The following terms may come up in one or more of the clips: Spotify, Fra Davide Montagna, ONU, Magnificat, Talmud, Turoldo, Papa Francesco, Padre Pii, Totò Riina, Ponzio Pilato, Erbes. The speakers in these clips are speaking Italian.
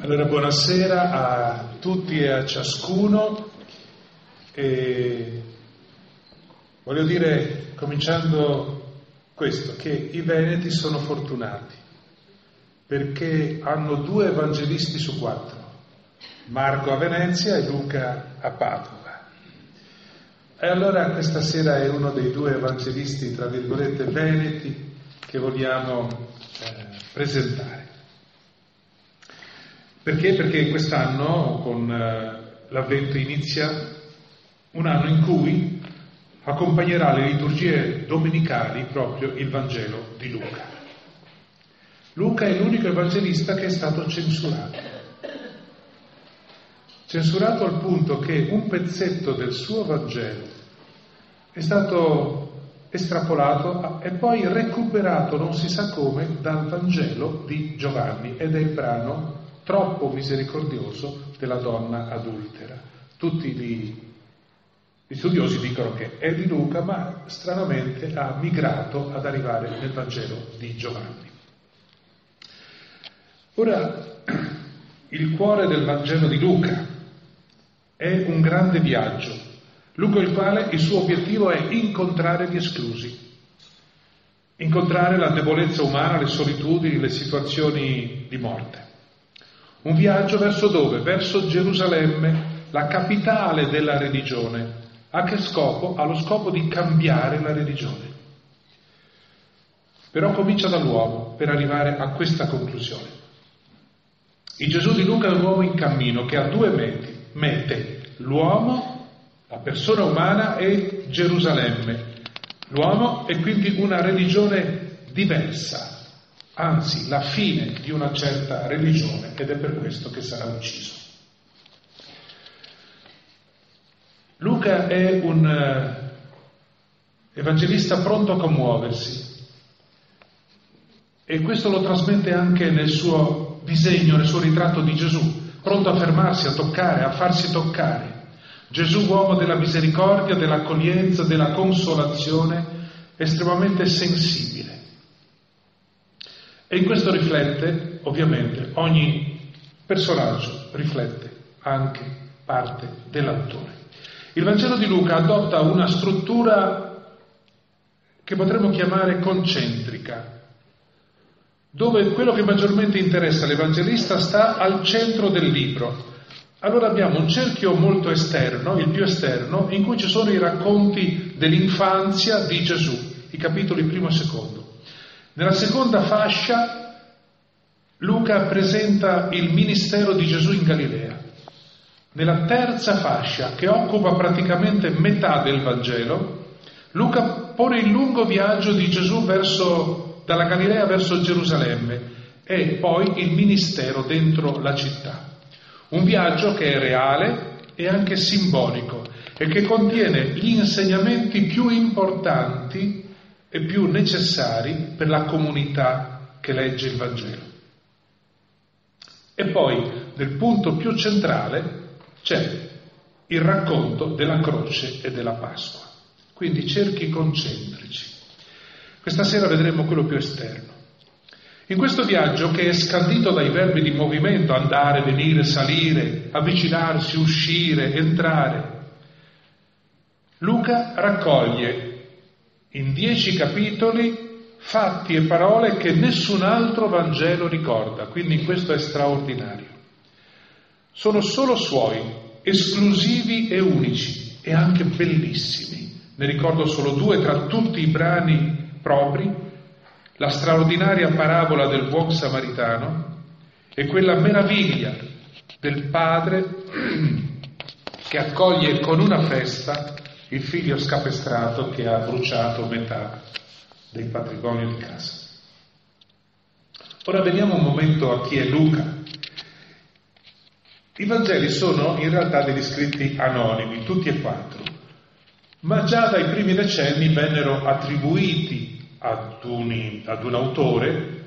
Allora, buonasera a tutti e a ciascuno. E voglio dire, cominciando questo, che i Veneti sono fortunati perché hanno 2 evangelisti su 4, Marco a Venezia e Luca a Padova. E allora questa sera è uno dei 2 evangelisti, tra virgolette, veneti che vogliamo presentare. Perché? Perché quest'anno, con l'Avvento, inizia un anno in cui accompagnerà le liturgie domenicali proprio il Vangelo di Luca. Luca è l'unico evangelista che è stato censurato. Censurato al punto che un pezzetto del suo Vangelo è stato estrapolato e poi recuperato, non si sa come, dal Vangelo di Giovanni, ed è il brano troppo misericordioso della donna adultera. Tutti gli studiosi dicono che è di Luca, ma stranamente ha migrato ad arrivare nel Vangelo di Giovanni. Ora, il cuore del Vangelo di Luca è un grande viaggio, lungo il quale il suo obiettivo è incontrare gli esclusi, incontrare la debolezza umana, le solitudini, le situazioni di morte. Un viaggio verso dove? Verso Gerusalemme, la capitale della religione. A che scopo? Allo scopo di cambiare la religione. Però comincia dall'uomo per arrivare a questa conclusione. Il Gesù di Luca è un uomo in cammino che ha 2 meti. Mette l'uomo, la persona umana, e Gerusalemme. L'uomo è quindi una religione diversa. Anzi, la fine di una certa religione, ed è per questo che sarà ucciso. Luca è un evangelista pronto a commuoversi, e questo lo trasmette anche nel suo disegno, nel suo ritratto di Gesù, pronto a fermarsi, a toccare, a farsi toccare. Gesù, uomo della misericordia, dell'accoglienza, della consolazione, estremamente sensibile. E in questo riflette, ovviamente, ogni personaggio riflette anche parte dell'autore. Il Vangelo di Luca adotta una struttura che potremmo chiamare concentrica, dove quello che maggiormente interessa l'evangelista sta al centro del libro. Allora abbiamo un cerchio molto esterno, il più esterno, in cui ci sono i racconti dell'infanzia di Gesù, i capitoli 1° e 2°. Nella seconda fascia Luca presenta il ministero di Gesù in Galilea. Nella terza fascia, che occupa praticamente metà del Vangelo, Luca pone il lungo viaggio di Gesù dalla Galilea verso Gerusalemme, e poi il ministero dentro la città. Un viaggio che è reale e anche simbolico, e che contiene gli insegnamenti più importanti e più necessari per la comunità che legge il Vangelo. E poi, nel punto più centrale, c'è il racconto della croce e della Pasqua. Quindi cerchi concentrici. Questa sera vedremo quello più esterno. In questo viaggio, che è scandito dai verbi di movimento, andare, venire, salire, avvicinarsi, uscire, entrare, Luca raccoglie in 10 capitoli fatti e parole che nessun altro Vangelo ricorda, quindi questo è straordinario. Sono solo suoi, esclusivi e unici, e anche bellissimi. Ne ricordo solo 2 tra tutti i brani propri: la straordinaria parabola del buon samaritano e quella meraviglia del padre che accoglie con una festa il figlio scapestrato che ha bruciato metà dei patrimoni di casa. Ora veniamo un momento a chi è Luca. I Vangeli sono in realtà degli scritti anonimi, tutti e 4, ma già dai primi decenni vennero attribuiti ad un autore.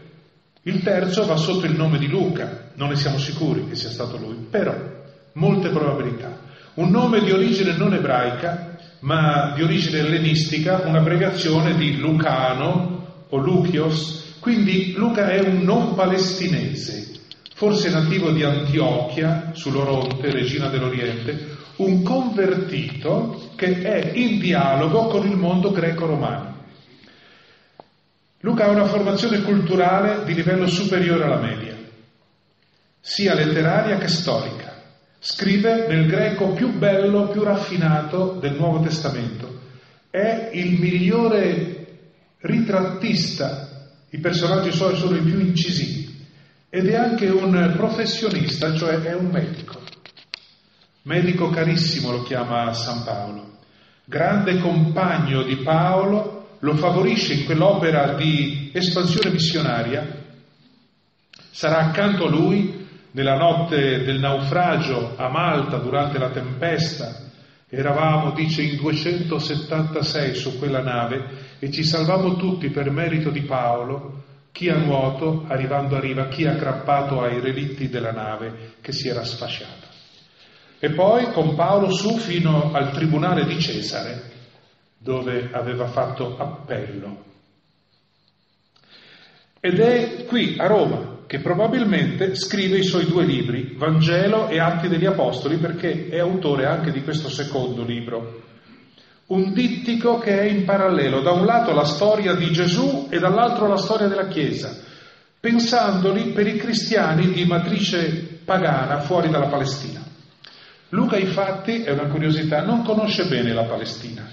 Il terzo va sotto il nome di Luca, non ne siamo sicuri che sia stato lui, però molte probabilità. Un nome di origine non ebraica, ma di origine ellenistica, un'abbreviazione di Lucano o Lucios, quindi Luca è un non palestinese, forse nativo di Antiochia, sull'Oronte, regina dell'Oriente, un convertito che è in dialogo con il mondo greco-romano. Luca ha una formazione culturale di livello superiore alla media, sia letteraria che storica. Scrive nel greco più bello, più raffinato del Nuovo Testamento. È il migliore ritrattista, i personaggi suoi sono i più incisivi, ed è anche un professionista, cioè è un medico. Medico carissimo lo chiama San Paolo. Grande compagno di Paolo, lo favorisce in quell'opera di espansione missionaria. Sarà accanto a lui nella notte del naufragio a Malta durante la tempesta. Eravamo, dice, in 276 su quella nave e ci salvammo tutti per merito di Paolo, chi a nuoto arrivando a riva, chi aggrappato ai relitti della nave che si era sfasciata. E poi con Paolo su fino al tribunale di Cesare, dove aveva fatto appello. Ed è qui a Roma che probabilmente scrive i suoi 2 libri, Vangelo e Atti degli Apostoli, perché è autore anche di questo secondo libro. Un dittico che è in parallelo, da un lato la storia di Gesù e dall'altro la storia della Chiesa, pensandoli per i cristiani di matrice pagana fuori dalla Palestina. Luca, infatti, è una curiosità, non conosce bene la Palestina.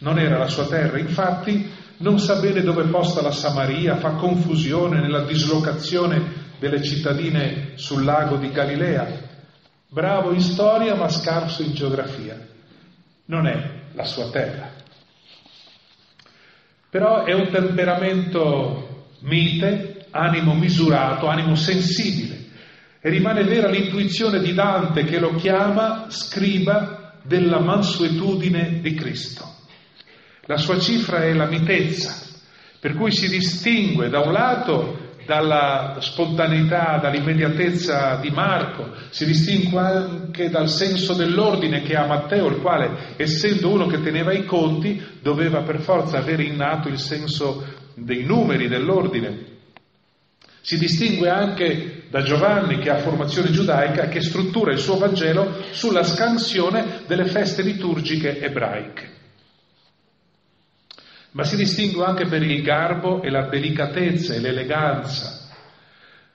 Non era la sua terra, infatti. Non sa bene dove posta la Samaria, fa confusione nella dislocazione delle cittadine sul lago di Galilea. Bravo in storia ma scarso in geografia. Non è la sua terra. Però è un temperamento mite, animo misurato, animo sensibile. E rimane vera l'intuizione di Dante che lo chiama scriba della mansuetudine di Cristo. La sua cifra è la mitezza, per cui si distingue da un lato dalla spontaneità, dall'immediatezza di Marco, si distingue anche dal senso dell'ordine che ha Matteo, il quale, essendo uno che teneva i conti, doveva per forza avere innato il senso dei numeri, dell'ordine. Si distingue anche da Giovanni, che ha formazione giudaica, che struttura il suo Vangelo sulla scansione delle feste liturgiche ebraiche. Ma si distingue anche per il garbo e la delicatezza e l'eleganza.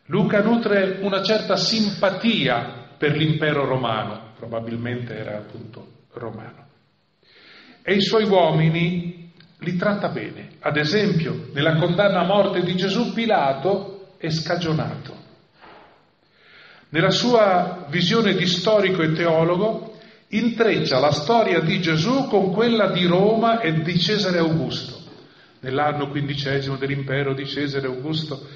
Luca nutre una certa simpatia per l'impero romano, probabilmente era appunto romano. E i suoi uomini li tratta bene. Ad esempio, nella condanna a morte di Gesù, Pilato è scagionato. Nella sua visione di storico e teologo, intreccia la storia di Gesù con quella di Roma e di Cesare Augusto, nell'anno XV dell'impero di Cesare Augusto,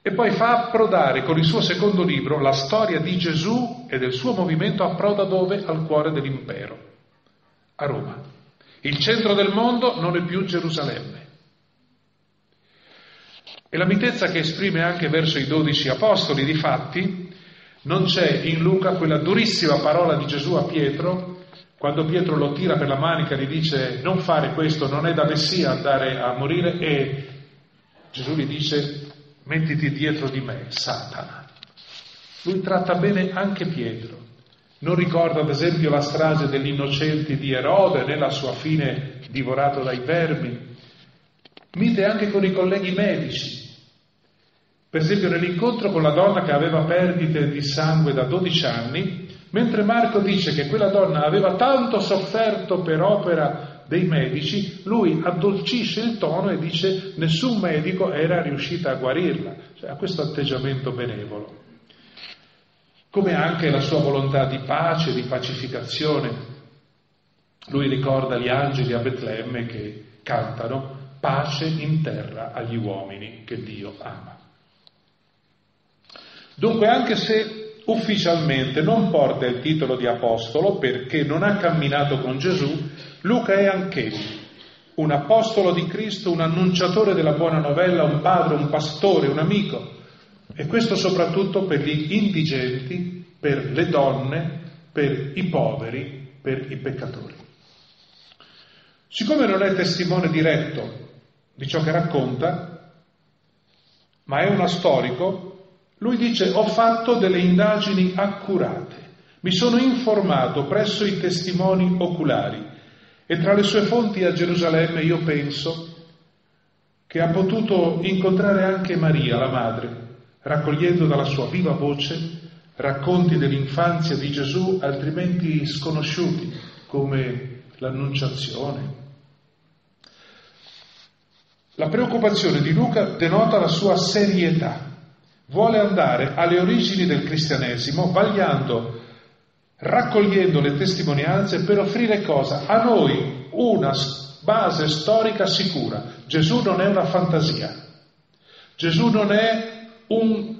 e poi fa approdare con il suo secondo libro la storia di Gesù e del suo movimento. Approda dove? Al cuore dell'impero, a Roma. Il centro del mondo non è più Gerusalemme. E la mitezza che esprime anche verso i 12 apostoli, difatti, non c'è in Luca quella durissima parola di Gesù a Pietro, quando Pietro lo tira per la manica e gli dice: non fare questo, non è da Messia andare a morire, e Gesù gli dice: mettiti dietro di me, Satana. Lui tratta bene anche Pietro. Non ricorda ad esempio la strage degli innocenti di Erode, né la sua fine divorato dai vermi. Mite anche con i colleghi medici. Per esempio nell'incontro con la donna che aveva perdite di sangue da 12 anni, mentre Marco dice che quella donna aveva tanto sofferto per opera dei medici, lui addolcisce il tono e dice: nessun medico era riuscito a guarirla. Cioè, ha questo atteggiamento benevolo. Come anche la sua volontà di pace, di pacificazione. Lui ricorda gli angeli a Betlemme che cantano: pace in terra agli uomini che Dio ama. Dunque, anche se ufficialmente non porta il titolo di apostolo perché non ha camminato con Gesù, Luca è anch'egli un apostolo di Cristo, un annunciatore della buona novella, un padre, un pastore, un amico. E questo soprattutto per gli indigenti, per le donne, per i poveri, per i peccatori. Siccome non è testimone diretto di ciò che racconta, ma è uno storico, lui dice: ho fatto delle indagini accurate, mi sono informato presso i testimoni oculari, e tra le sue fonti a Gerusalemme io penso che ha potuto incontrare anche Maria, la madre, raccogliendo dalla sua viva voce racconti dell'infanzia di Gesù altrimenti sconosciuti, come l'Annunciazione. La preoccupazione di Luca denota la sua serietà. Vuole andare alle origini del cristianesimo, vagliando, raccogliendo le testimonianze per offrire cosa? A noi una base storica sicura. Gesù non è una fantasia. Gesù non è un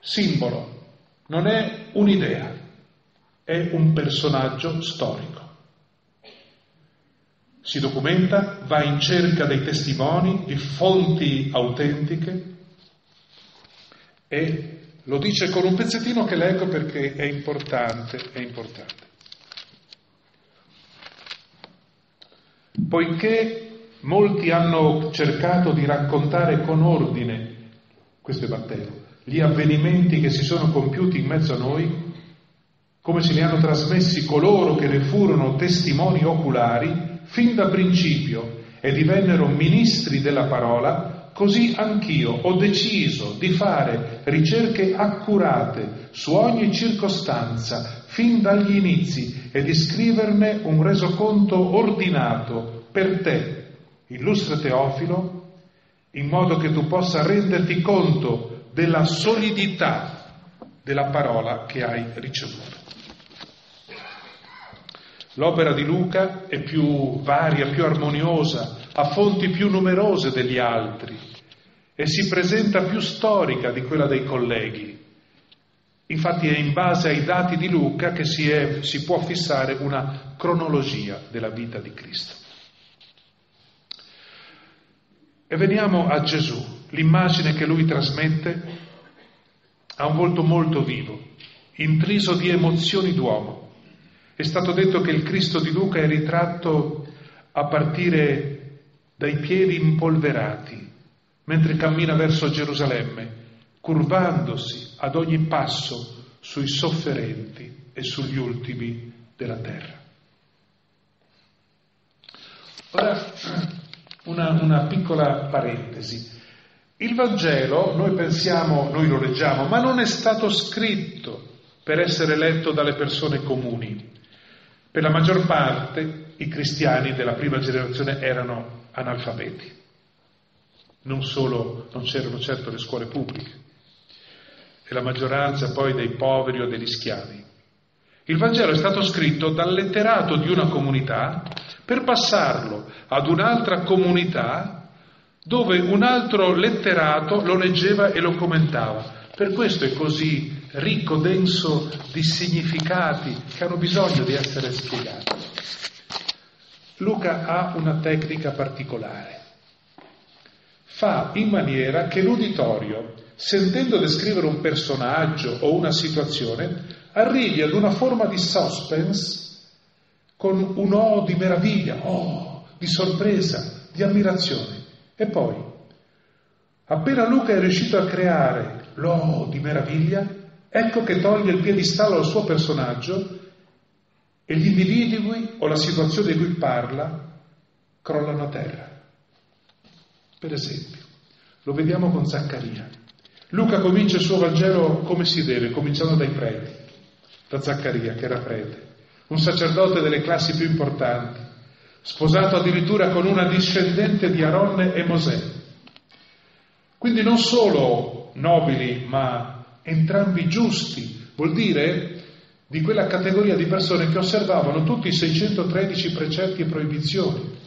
simbolo, non è un'idea, è un personaggio storico. Si documenta, va in cerca dei testimoni, di fonti autentiche, e lo dice con un pezzettino che leggo perché è importante, Poiché molti hanno cercato di raccontare con ordine, questo è Matteo, gli avvenimenti che si sono compiuti in mezzo a noi, come ce li hanno trasmessi coloro che ne furono testimoni oculari fin da principio e divennero ministri della parola, così anch'io ho deciso di fare ricerche accurate su ogni circostanza fin dagli inizi e di scriverne un resoconto ordinato per te, illustre Teofilo, in modo che tu possa renderti conto della solidità della parola che hai ricevuto. L'opera di Luca è più varia, più armoniosa, ha fonti più numerose degli altri e si presenta più storica di quella dei colleghi. Infatti è in base ai dati di Luca che si può fissare una cronologia della vita di Cristo. E veniamo a Gesù. L'immagine che lui trasmette ha un volto molto vivo, intriso di emozioni d'uomo. È stato detto che il Cristo di Luca è ritratto a partire dai piedi impolverati, mentre cammina verso Gerusalemme, curvandosi ad ogni passo sui sofferenti e sugli ultimi della terra. Ora, Una piccola parentesi. Il Vangelo, noi pensiamo, noi lo leggiamo, ma non è stato scritto per essere letto dalle persone comuni. Per la maggior parte i cristiani della prima generazione erano analfabeti. Non c'erano certo le scuole pubbliche. E la maggioranza poi dei poveri o degli schiavi. Il Vangelo è stato scritto dal letterato di una comunità per passarlo ad un'altra comunità dove un altro letterato lo leggeva e lo commentava. Per questo è così ricco, denso di significati che hanno bisogno di essere spiegati. Luca ha una tecnica particolare. fa in maniera che l'uditorio, sentendo descrivere un personaggio o una situazione, arrivi ad una forma di suspense con un oh di meraviglia, oh di sorpresa, di ammirazione. E poi, appena Luca è riuscito a creare l'oh di meraviglia, ecco che toglie il piedistallo al suo personaggio e gli individui o la situazione di cui parla crollano a terra. Per esempio, lo vediamo con Zaccaria. Luca comincia il suo Vangelo come si deve, cominciando dai preti, da Zaccaria che era prete, un sacerdote delle classi più importanti, sposato addirittura con una discendente di Aronne e Mosè. Quindi non solo nobili, ma entrambi giusti, vuol dire di quella categoria di persone che osservavano tutti i 613 precetti e proibizioni.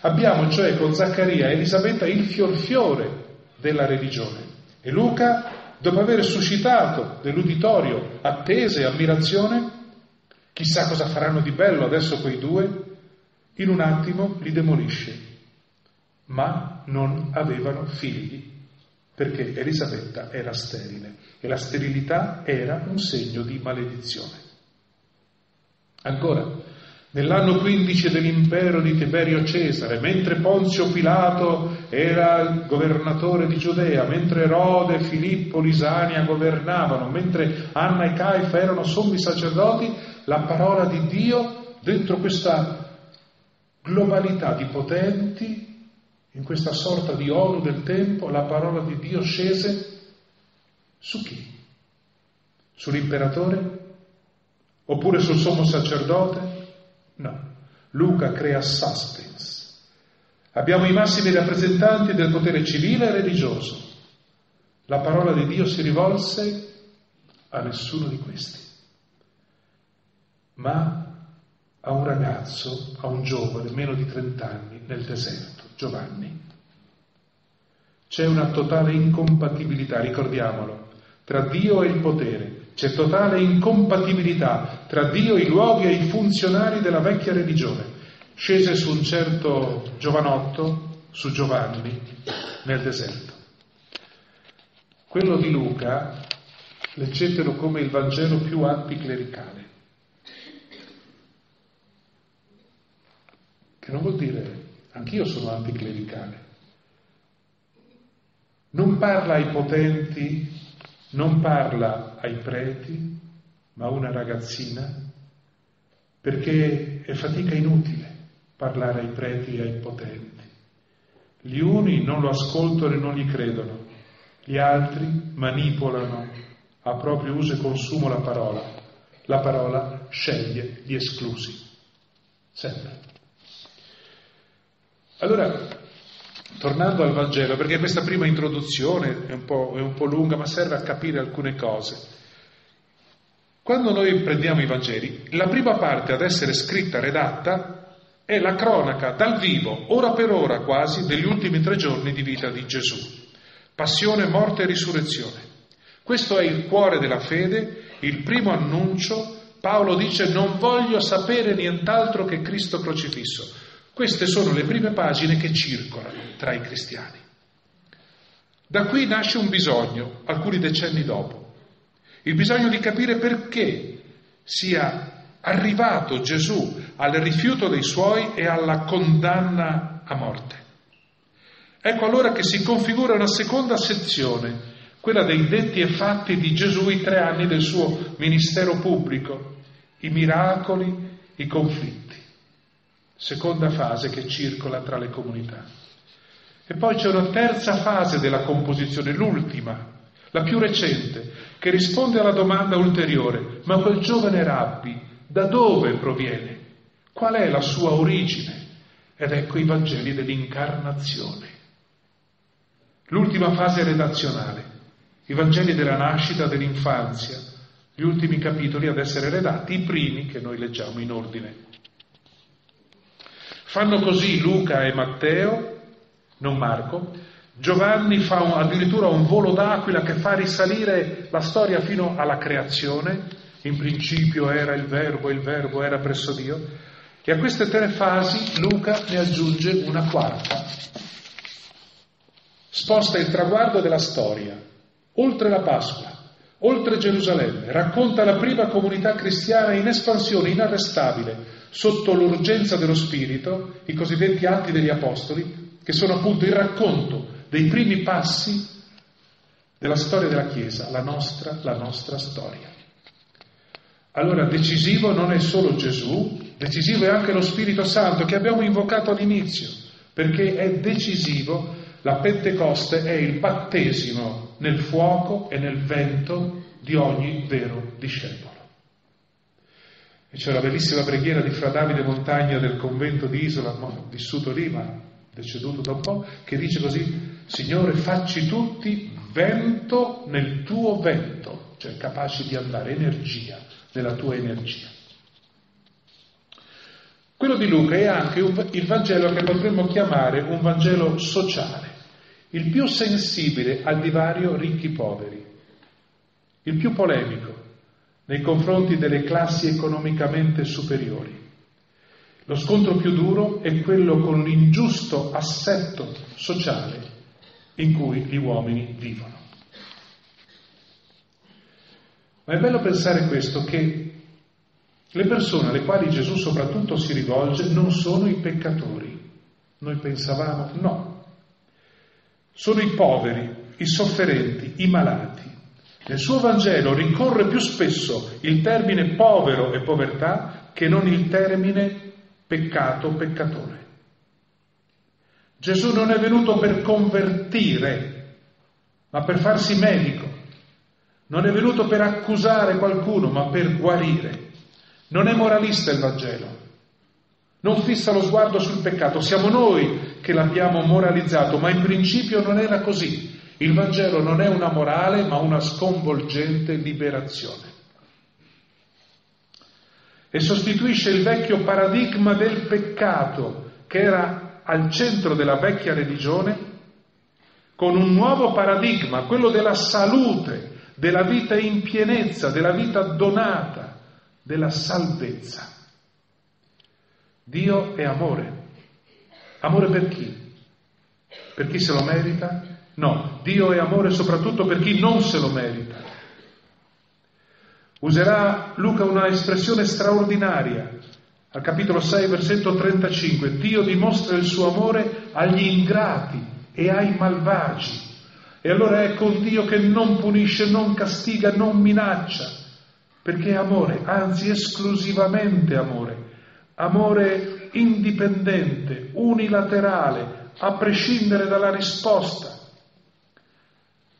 Abbiamo cioè con Zaccaria e Elisabetta il fiorfiore della religione, e Luca, dopo aver suscitato nell'uditorio attese e ammirazione, chissà cosa faranno di bello adesso quei due, in un attimo li demolisce. Ma non avevano figli, perché Elisabetta era sterile e la sterilità era un segno di maledizione. Ancora, nell'anno 15 dell'impero di Tiberio Cesare, mentre Ponzio Pilato era il governatore di Giudea, mentre Erode, Filippo, Lisania governavano, mentre Anna e Caifa erano sommi sacerdoti, la parola di Dio, dentro questa globalità di potenti, in questa sorta di ONU del tempo, la parola di Dio scese su chi? Sull'imperatore? Oppure sul sommo sacerdote? No, Luca crea suspense. Abbiamo i massimi rappresentanti del potere civile e religioso. La parola di Dio si rivolse a nessuno di questi, ma a un ragazzo, a un giovane, meno di 30 anni, nel deserto, Giovanni. C'è una totale incompatibilità, ricordiamolo, tra Dio e il potere. C'è totale incompatibilità tra Dio, i luoghi e i funzionari della vecchia religione. Scese su un certo giovanotto, su Giovanni, nel deserto. Quello di Luca, leggetelo come il Vangelo più anticlericale, che non vuol dire anch'io sono anticlericale. Non parla ai potenti, non parla ai preti, ma una ragazzina, perché è fatica inutile parlare ai preti e ai potenti. Gli uni non lo ascoltano e non gli credono, gli altri manipolano a proprio uso e consumo la parola. La parola sceglie gli esclusi, sempre. Allora, tornando al Vangelo, perché questa prima introduzione è un po' lunga, ma serve a capire alcune cose. Quando noi prendiamo i Vangeli, la prima parte ad essere scritta, redatta, è la cronaca dal vivo, ora per ora quasi, degli ultimi 3 giorni di vita di Gesù. Passione, morte e risurrezione. Questo è il cuore della fede, il primo annuncio. Paolo dice: non voglio sapere nient'altro che Cristo crocifisso. Queste sono le prime pagine che circolano tra i cristiani. Da qui nasce un bisogno, alcuni decenni dopo, il bisogno di capire perché sia arrivato Gesù al rifiuto dei suoi e alla condanna a morte. Ecco allora che si configura una seconda sezione, quella dei detti e fatti di Gesù, i 3 anni del suo ministero pubblico, i miracoli, i conflitti. Seconda fase che circola tra le comunità. E poi c'è una terza fase della composizione, l'ultima, la più recente, che risponde alla domanda ulteriore: ma quel giovane rabbi da dove proviene? Qual è la sua origine? Ed ecco i Vangeli dell'incarnazione. L'ultima fase redazionale, i Vangeli della nascita, dell'infanzia, gli ultimi capitoli ad essere redatti, i primi che noi leggiamo in ordine. Fanno così Luca e Matteo, non Marco. Giovanni fa addirittura un volo d'aquila che fa risalire la storia fino alla creazione. In principio era il Verbo era presso Dio. E a queste 3 fasi Luca ne aggiunge una quarta, Sposta il traguardo della storia, oltre la Pasqua, oltre Gerusalemme, racconta la prima comunità cristiana in espansione inarrestabile sotto l'urgenza dello Spirito, i cosiddetti Atti degli Apostoli, che sono appunto il racconto dei primi passi della storia della Chiesa, la nostra storia. Allora decisivo non è solo Gesù, decisivo è anche lo Spirito Santo che abbiamo invocato all'inizio, perché è decisivo. La Pentecoste è il battesimo nel fuoco e nel vento di ogni vero discepolo. E c'è la bellissima preghiera di Fra Davide Montagna del convento di Isola, vissuto lì ma deceduto da un po', che dice così: Signore, facci tutti vento nel tuo vento, cioè capaci di andare, energia nella tua energia. Quello di Luca è anche il Vangelo che potremmo chiamare un Vangelo sociale, il più sensibile al divario ricchi-poveri, il più polemico nei confronti delle classi economicamente superiori. Lo scontro più duro è quello con l'ingiusto assetto sociale in cui gli uomini vivono. Ma è bello pensare questo, che le persone alle quali Gesù soprattutto si rivolge non sono i peccatori. Noi pensavamo, no. Sono i poveri, i sofferenti, i malati. Nel suo Vangelo ricorre più spesso il termine povero e povertà che non il termine peccato, peccatore. Gesù non è venuto per convertire, ma per farsi medico. Non è venuto per accusare qualcuno, ma per guarire. Non è moralista il Vangelo, non fissa lo sguardo sul peccato, siamo noi che l'abbiamo moralizzato, ma in principio non era così. Il Vangelo non è una morale, ma una sconvolgente liberazione. E sostituisce il vecchio paradigma del peccato, che era al centro della vecchia religione, con un nuovo paradigma, quello della salute, della vita in pienezza, della vita donata, della salvezza. Dio è amore. Amore per chi? Per chi se lo merita? No, Dio è amore soprattutto per chi non se lo merita. Userà Luca una espressione straordinaria. Al capitolo 6, versetto 35, Dio dimostra il suo amore agli ingrati e ai malvagi. E allora ecco un Dio che non punisce, non castiga, non minaccia, perché è amore, anzi esclusivamente amore, amore indipendente, unilaterale, a prescindere dalla risposta.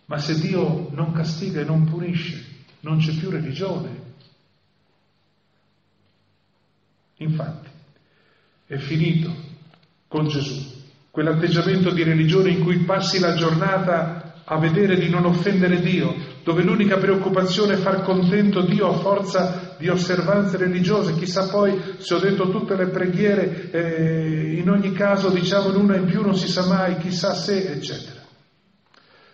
Ma se Dio non castiga e non punisce, non c'è più religione. Infatti, è finito con Gesù quell'atteggiamento di religione in cui passi la giornata a vedere di non offendere Dio, dove l'unica preoccupazione è far contento Dio a forza di osservanze religiose. Chissà poi se ho detto tutte le preghiere, in ogni caso diciamo l'una in più non si sa mai, chissà se, eccetera.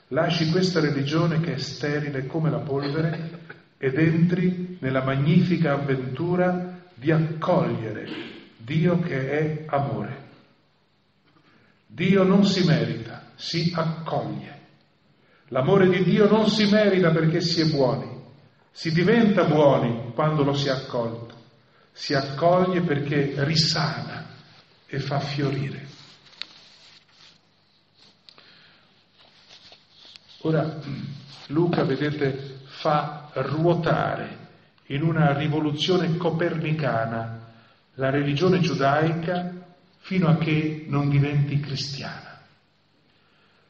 Lasci questa religione che è sterile come la polvere ed entri nella magnifica avventura di accogliere Dio che è amore. Dio non si merita, si accoglie. L'amore di Dio non si merita perché si è buoni, si diventa buoni quando lo si è accolto, si accoglie perché risana e fa fiorire. Ora Luca, vedete, fa ruotare in una rivoluzione copernicana la religione giudaica fino a che non diventi cristiana.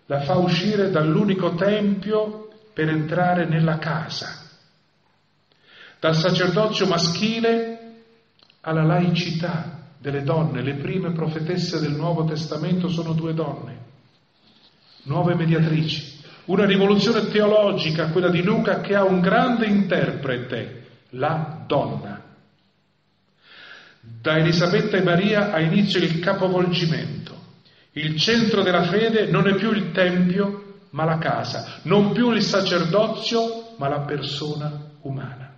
La fa uscire dall'unico tempio per entrare nella casa, dal sacerdozio maschile alla laicità delle donne. Le prime profetesse del Nuovo Testamento sono due donne, nuove mediatrici. Una rivoluzione teologica, quella di Luca, che ha un grande interprete, la donna. Da Elisabetta e Maria ha inizio il capovolgimento. Il centro della fede non è più il tempio, ma la casa, non più il sacerdozio, ma la persona umana.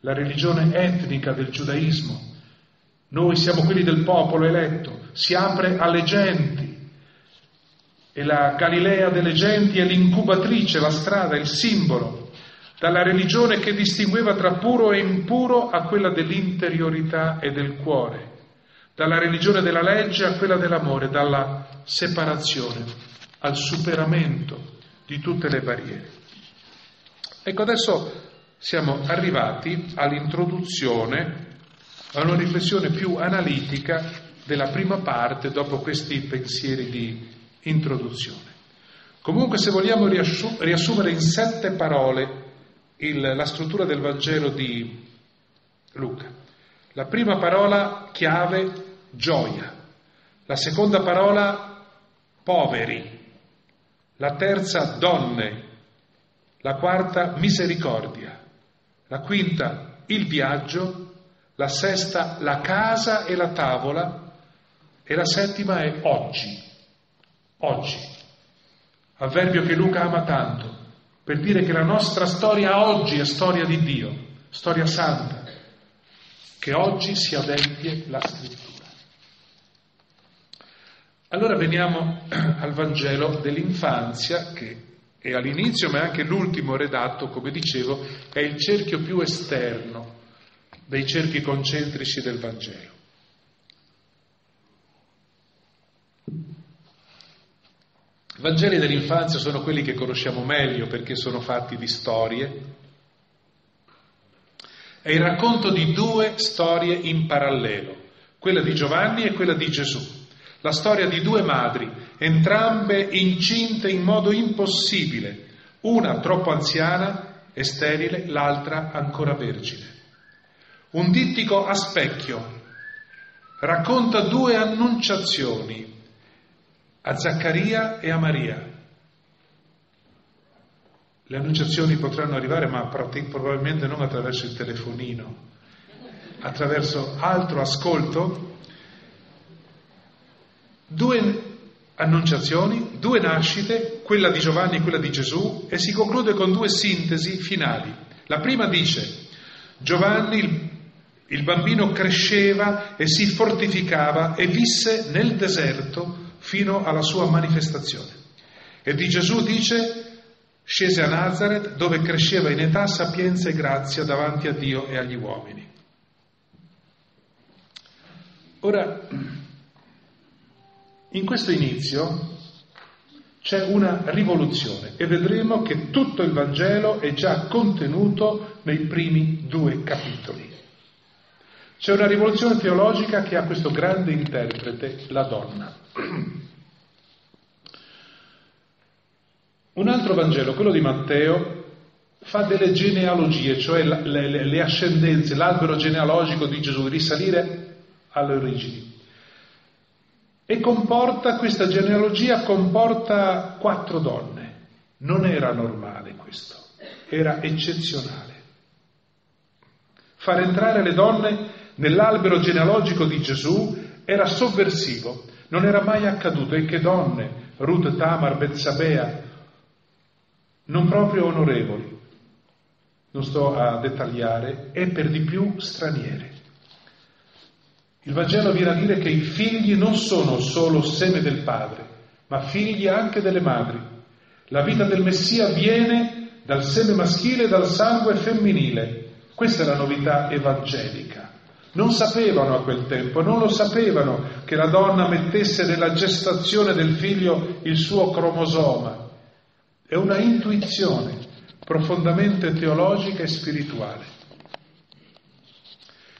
La religione etnica del giudaismo, noi siamo quelli del popolo eletto, si apre alle genti. e la Galilea delle genti è l'incubatrice, la strada, il simbolo, dalla religione che distingueva tra puro e impuro a quella dell'interiorità e del cuore, dalla religione della legge a quella dell'amore, dalla separazione al superamento di tutte le barriere. Ecco, adesso siamo arrivati all'introduzione, a una riflessione più analitica della prima parte dopo questi pensieri di introduzione. Comunque, se vogliamo riassumere in 7 parole la struttura del Vangelo di Luca. La prima parola chiave, gioia. La seconda parola, poveri. La terza, donne. La quarta, misericordia. La quinta, il viaggio. La sesta, la casa e la tavola. E la settima è oggi, oggi, avverbio che Luca ama tanto, per dire che la nostra storia oggi è storia di Dio, storia santa, che oggi si adempie la scrittura. Allora veniamo al Vangelo dell'infanzia, che è all'inizio ma è anche l'ultimo redatto, come dicevo, è il cerchio più esterno dei cerchi concentrici del Vangelo. I Vangeli dell'infanzia sono quelli che conosciamo meglio perché sono fatti di storie. È il racconto di 2 storie in parallelo, quella di Giovanni e quella di Gesù. La storia di 2 madri, entrambe incinte in modo impossibile, una troppo anziana e sterile, l'altra ancora vergine. Un dittico a specchio racconta 2 annunciazioni, a Zaccaria e a Maria. Le annunciazioni potranno arrivare, ma probabilmente non attraverso il telefonino, attraverso altro ascolto. 2 annunciazioni, 2 nascite, quella di Giovanni e quella di Gesù, e si conclude con 2 sintesi finali. La prima dice: Giovanni, il bambino, cresceva e si fortificava e visse nel deserto fino alla sua manifestazione. E di Gesù dice: scese a Nazareth, dove cresceva in età, sapienza e grazia davanti a Dio e agli uomini. Ora, in questo inizio c'è una rivoluzione e vedremo che tutto il Vangelo è già contenuto nei primi 2 capitoli. C'è una rivoluzione teologica che ha questo grande interprete, la donna. Un altro Vangelo, quello di Matteo, fa delle genealogie, cioè le ascendenze, l'albero genealogico di Gesù, risalire alle origini. E questa genealogia comporta 4 donne. Non era normale questo, era eccezionale. Far entrare le donne nell'albero genealogico di Gesù era sovversivo, non era mai accaduto. E che donne, Ruth, Tamar, Betsabea, non proprio onorevoli, non sto a dettagliare, e per di più straniere. Il Vangelo viene a dire che i figli non sono solo seme del padre, ma figli anche delle madri. La vita del Messia viene dal seme maschile e dal sangue femminile. Questa è la novità evangelica. Non sapevano a quel tempo, non lo sapevano, che la donna mettesse nella gestazione del figlio il suo cromosoma. È una intuizione profondamente teologica e spirituale.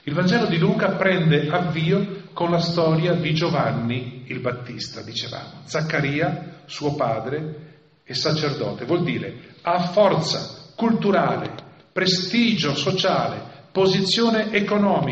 Il Vangelo di Luca prende avvio con la storia di Giovanni il Battista, dicevamo. Zaccaria, suo padre, è sacerdote, vuol dire ha forza culturale, prestigio sociale, posizione economica.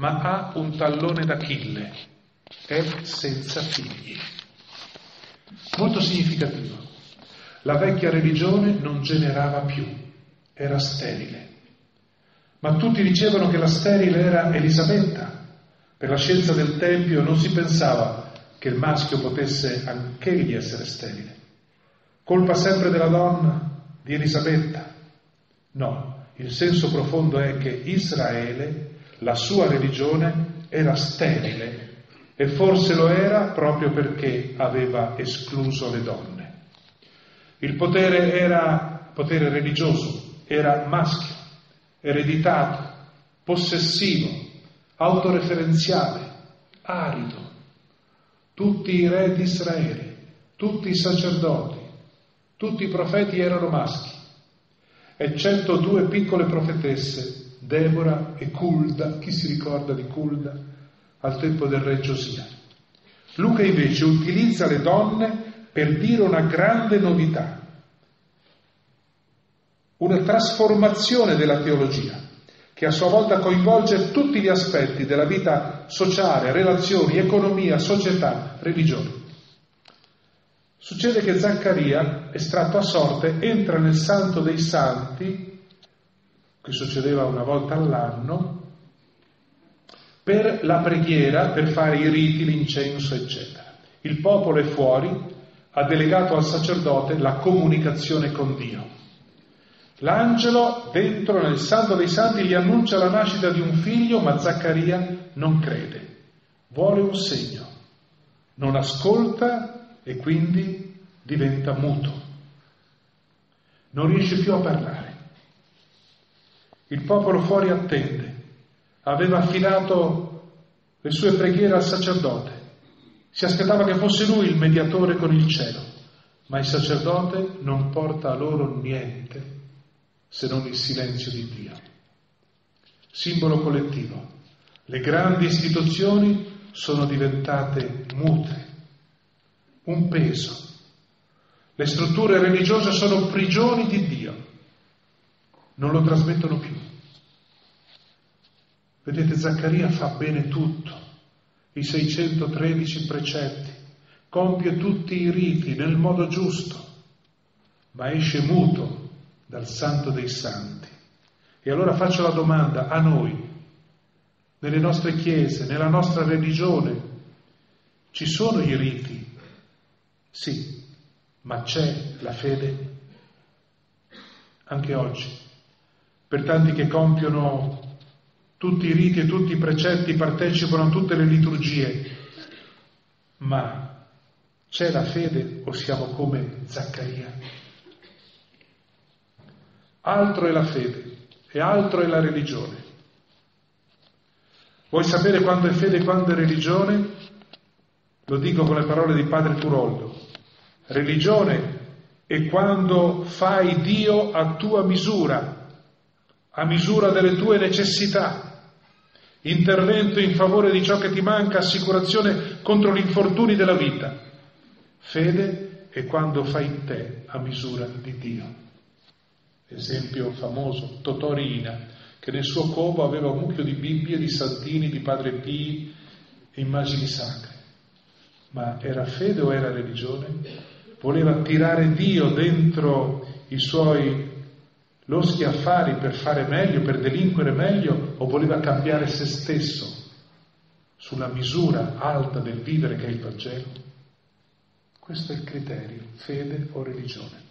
Ma ha un tallone d'Achille, è senza figli. Molto significativo. La vecchia religione non generava più, era sterile. Ma tutti dicevano che la sterile era Elisabetta. Per la scienza del Tempio non si pensava che il maschio potesse anch'egli essere sterile. Colpa sempre della donna, di Elisabetta. No, il senso profondo è che Israele, la sua religione, era sterile, e forse lo era proprio perché aveva escluso le donne. Il potere era potere religioso, era maschio, ereditato, possessivo, autoreferenziale, arido. Tutti i re di Israele, tutti i sacerdoti, tutti i profeti erano maschi, eccetto due piccole profetesse, Debora e Culda. Chi si ricorda di Culda al tempo del re Giosia? Luca invece utilizza le donne per dire una grande novità, una trasformazione della teologia che a sua volta coinvolge tutti gli aspetti della vita sociale, relazioni, economia, società, religione. Succede che Zaccaria, estratto a sorte, entra nel Santo dei Santi, che succedeva una volta all'anno, per la preghiera, per fare i riti, l'incenso, eccetera. Il popolo è fuori, ha delegato al sacerdote la comunicazione con Dio. L'angelo, dentro nel Santo dei Santi, gli annuncia la nascita di un figlio, ma Zaccaria non crede, vuole un segno, non ascolta e quindi diventa muto. Non riesce più a parlare. Il popolo fuori attende, aveva affidato le sue preghiere al sacerdote, si aspettava che fosse lui il mediatore con il cielo, ma il sacerdote non porta loro niente se non il silenzio di Dio. Simbolo collettivo, le grandi istituzioni sono diventate mute, un peso. Le strutture religiose sono prigioni di Dio. Non lo trasmettono più. Vedete, Zaccaria fa bene tutto, i 613 precetti, compie tutti i riti nel modo giusto, ma esce muto dal Santo dei Santi. E allora faccio la domanda a noi, nelle nostre chiese, nella nostra religione, ci sono i riti? Sì, ma c'è la fede? Anche oggi. Per tanti che compiono tutti i riti e tutti i precetti, partecipano a tutte le liturgie. Ma c'è la fede o siamo come Zaccaria? Altro è la fede e altro è la religione. Vuoi sapere quando è fede e quando è religione? Lo dico con le parole di padre Turoldo. Religione è quando fai Dio a tua misura, a misura delle tue necessità, intervento in favore di ciò che ti manca, assicurazione contro gli infortuni della vita. Fede è quando fai te a misura di Dio. Esempio famoso, Totò Riina, che nel suo covo aveva un mucchio di Bibbie, di santini, di Padre Pii e immagini sacre. Ma era fede o era religione? Voleva tirare Dio dentro i suoi loschi affari per fare meglio, per delinquere meglio, o voleva cambiare se stesso sulla misura alta del vivere che è il Vangelo? Questo è il criterio, fede o religione.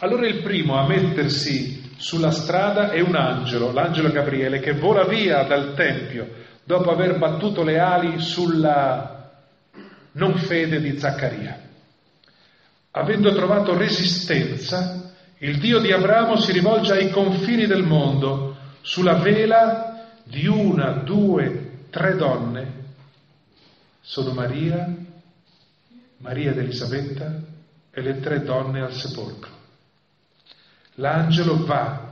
Allora il primo a mettersi sulla strada è un angelo, l'angelo Gabriele, che vola via dal Tempio dopo aver battuto le ali sulla non fede di Zaccaria. avendo trovato resistenza, il Dio di Abramo si rivolge ai confini del mondo, sulla vela di 1, 2, 3 donne. Sono Maria, Maria ed Elisabetta e le 3 donne al sepolcro. L'angelo va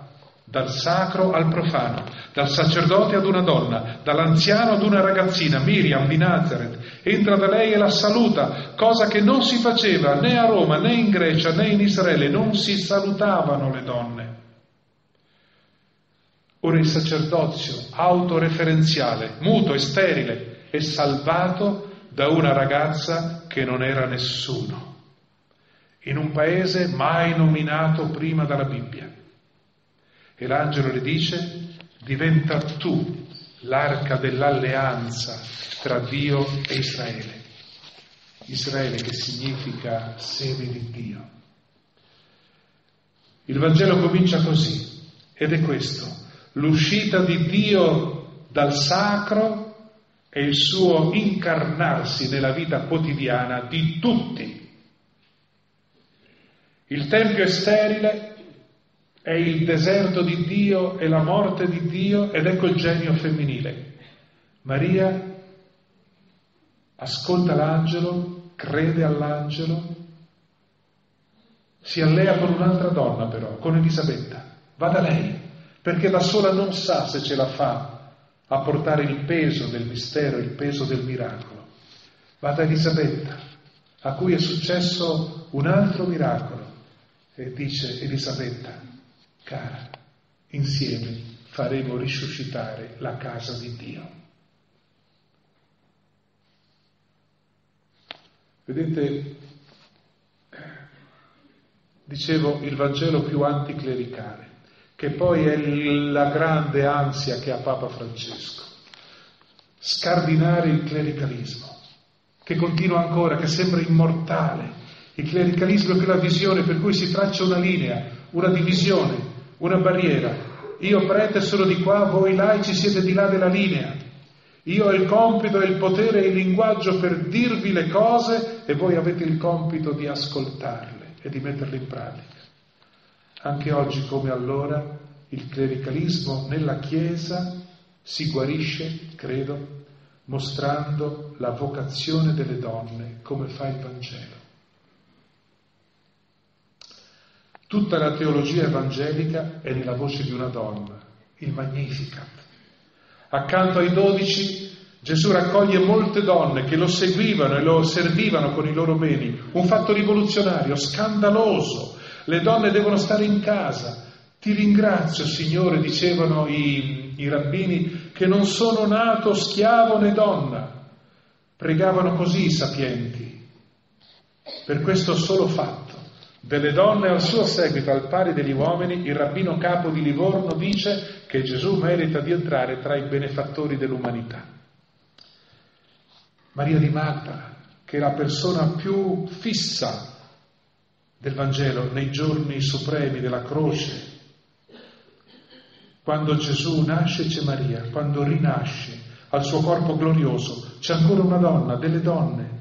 dal sacro al profano, dal sacerdote ad una donna, dall'anziano ad una ragazzina, Miriam di Nazareth, entra da lei e la saluta, cosa che non si faceva né a Roma, né in Grecia, né in Israele, non si salutavano le donne. Ora il sacerdozio autoreferenziale, muto e sterile, è salvato da una ragazza che non era nessuno, in un paese mai nominato prima dalla Bibbia. E l'angelo le dice: diventa tu l'arca dell'alleanza tra Dio e Israele. Israele che significa seme di Dio. Il Vangelo comincia così, ed è questo: l'uscita di Dio dal sacro e il suo incarnarsi nella vita quotidiana di tutti. Il Tempio è sterile, è il deserto di Dio, è la morte di Dio, ed ecco il genio femminile. Maria ascolta l'angelo, crede all'angelo, si allea con un'altra donna però, con Elisabetta. Va da lei, perché da sola non sa se ce la fa a portare il peso del mistero, il peso del miracolo. Va da Elisabetta, a cui è successo un altro miracolo, e dice: Elisabetta, cara, insieme faremo risuscitare la casa di Dio. Vedete, dicevo, il Vangelo più anticlericale, che poi è la grande ansia che ha Papa Francesco. Scardinare il clericalismo, che continua ancora, che sembra immortale. Il clericalismo è quella visione per cui si traccia una linea, una divisione, una barriera. Io prete sono di qua, voi laici siete di là della linea. Io ho il compito e il potere e il linguaggio per dirvi le cose, e voi avete il compito di ascoltarle e di metterle in pratica. Anche oggi come allora il clericalismo nella Chiesa si guarisce, credo, mostrando la vocazione delle donne come fa il Vangelo. Tutta la teologia evangelica è nella voce di una donna, il Magnificat. Accanto ai 12 Gesù raccoglie molte donne che lo seguivano e lo servivano con i loro beni. Un fatto rivoluzionario, scandaloso. Le donne devono stare in casa. Ti ringrazio, Signore, dicevano i rabbini, che non sono nato schiavo né donna. Pregavano così i sapienti. Per questo solo fatto delle donne al suo seguito, al pari degli uomini, il rabbino capo di Livorno dice che Gesù merita di entrare tra i benefattori dell'umanità. Maria di Magdala, che è la persona più fissa del Vangelo nei giorni supremi della croce. Quando Gesù nasce c'è Maria, quando rinasce al suo corpo glorioso c'è ancora una donna, delle donne.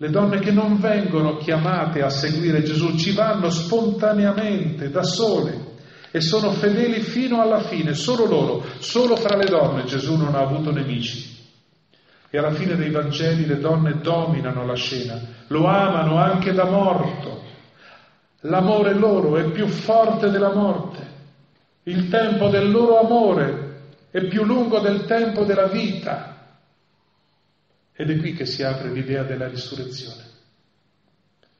Le donne che non vengono chiamate a seguire Gesù, ci vanno spontaneamente, da sole, e sono fedeli fino alla fine, solo loro, solo fra le donne Gesù non ha avuto nemici. E alla fine dei Vangeli le donne dominano la scena, lo amano anche da morto. L'amore loro è più forte della morte, il tempo del loro amore è più lungo del tempo della vita. Ed è qui che si apre l'idea della risurrezione.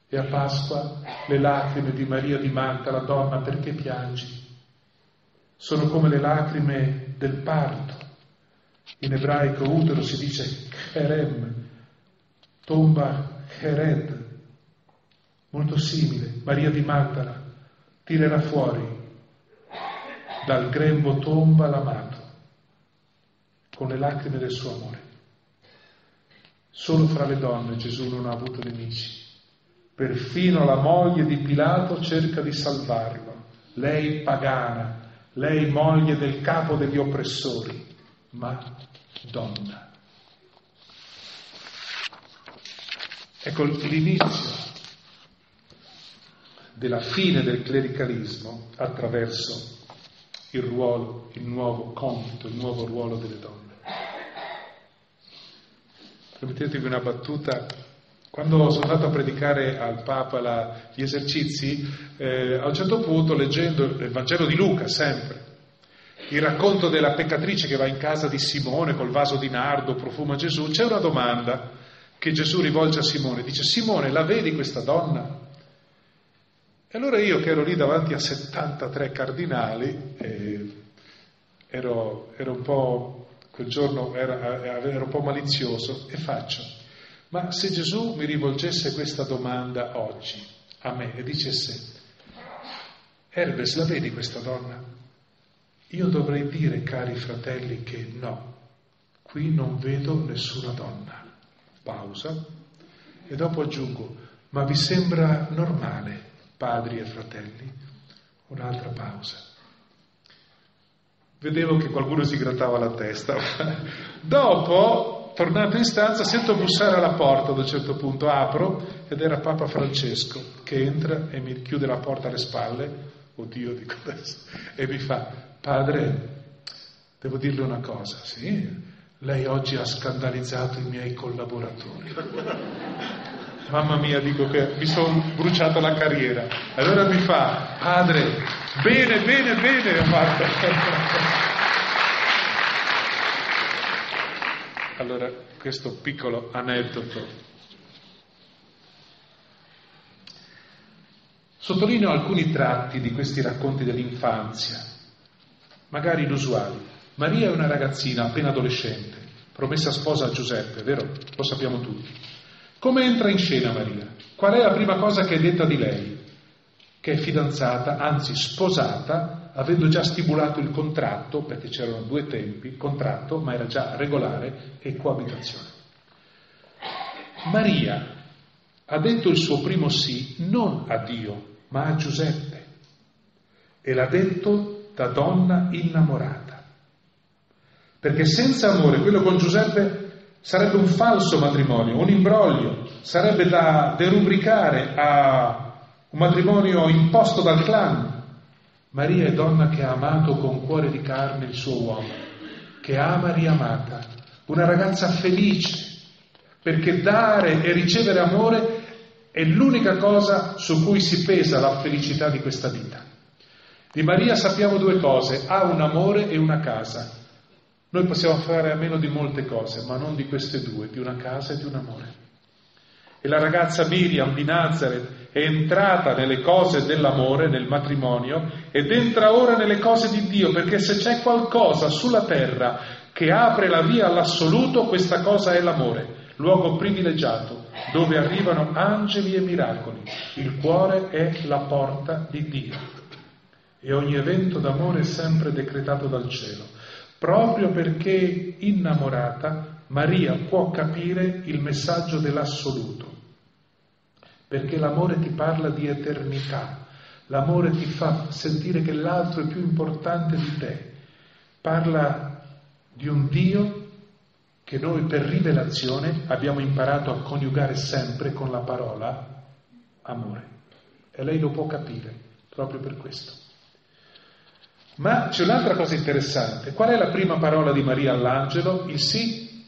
E a Pasqua le lacrime di Maria di Magdala, donna, perché piangi? Sono come le lacrime del parto. In ebraico utero si dice cherem, tomba chered, molto simile. Maria di Magdala tirerà fuori dal grembo tomba l'amato con le lacrime del suo amore. Solo fra le donne Gesù non ha avuto nemici. Perfino la moglie di Pilato cerca di salvarlo. Lei pagana, lei moglie del capo degli oppressori, ma donna. Ecco l'inizio della fine del clericalismo attraverso il ruolo, il nuovo compito, il nuovo ruolo delle donne. Permettetevi una battuta. Quando sono andato a predicare al Papa gli esercizi, a un certo punto, leggendo il Vangelo di Luca, sempre, il racconto della peccatrice che va in casa di Simone col vaso di nardo, profuma Gesù, c'è una domanda che Gesù rivolge a Simone, dice: Simone, la vedi questa donna? E allora io, che ero lì davanti a 73 cardinali, ero un po', quel giorno ero un po' malizioso, e faccio: ma se Gesù mi rivolgesse questa domanda oggi a me e dicesse: Erbes, la vedi questa donna? Io dovrei dire, cari fratelli, che no, qui non vedo nessuna donna. Pausa. E dopo aggiungo: ma vi sembra normale, padri e fratelli? Un'altra pausa. Vedevo che qualcuno si grattava la testa. Dopo, tornato in stanza, sento bussare alla porta. Ad un certo punto apro ed era Papa Francesco che entra e mi chiude la porta alle spalle. Oddio, dico adesso. E mi fa: padre, devo dirle una cosa. Sì, lei oggi ha scandalizzato i miei collaboratori. Mamma mia, dico, che mi sono bruciata la carriera. Allora mi fa: padre, bene, bene, bene, ha fatto. Allora, questo piccolo aneddoto. Sottolineo alcuni tratti di questi racconti dell'infanzia, magari inusuali. Maria è una ragazzina appena adolescente, promessa sposa a Giuseppe, vero? Lo sappiamo tutti. Come entra in scena Maria? Qual è la prima cosa che è detta di lei? Che è fidanzata, anzi sposata, avendo già stipulato il contratto, perché c'erano due tempi, contratto, ma era già regolare, e coabitazione. Maria ha detto il suo primo sì non a Dio, ma a Giuseppe, e l'ha detto da donna innamorata, perché senza amore quello con Giuseppe sarebbe un falso matrimonio, un imbroglio, sarebbe da derubricare a un matrimonio imposto dal clan. Maria è donna che ha amato con cuore di carne il suo uomo, che ama riamata, una ragazza felice, perché dare e ricevere amore è l'unica cosa su cui si pesa la felicità di questa vita. Di Maria sappiamo due cose: ha un amore e una casa. Noi possiamo fare a meno di molte cose, ma non di queste due, di una casa e di un amore. E la ragazza Miriam di Nazareth è entrata nelle cose dell'amore, nel matrimonio, ed entra ora nelle cose di Dio, perché se c'è qualcosa sulla terra che apre la via all'assoluto, questa cosa è l'amore, luogo privilegiato dove arrivano angeli e miracoli. Il cuore è la porta di Dio. E ogni evento d'amore è sempre decretato dal cielo. Proprio perché innamorata, Maria può capire il messaggio dell'assoluto, perché l'amore ti parla di eternità, l'amore ti fa sentire che l'altro è più importante di te, parla di un Dio che noi per rivelazione abbiamo imparato a coniugare sempre con la parola amore, e lei lo può capire proprio per questo. Ma c'è un'altra cosa interessante. Qual è la prima parola di Maria all'angelo? Il sì?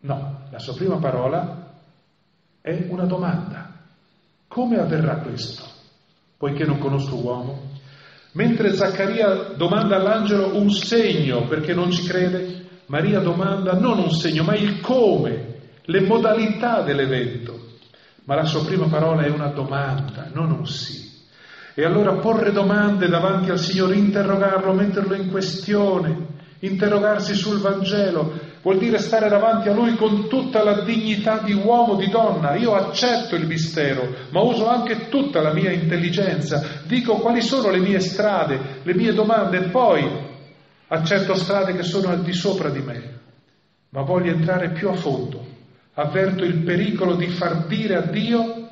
No, la sua prima parola è una domanda. Come avverrà questo? Poiché non conosco uomo. Mentre Zaccaria domanda all'angelo un segno perché non ci crede, Maria domanda non un segno, ma il come, le modalità dell'evento. Ma la sua prima parola è una domanda, non un sì. E allora porre domande davanti al Signore, interrogarlo, metterlo in questione, interrogarsi sul Vangelo, vuol dire stare davanti a Lui con tutta la dignità di uomo, di donna. Io accetto il mistero, ma uso anche tutta la mia intelligenza, dico quali sono le mie strade, le mie domande, e poi accetto strade che sono al di sopra di me, ma voglio entrare più a fondo. Avverto il pericolo di far dire a Dio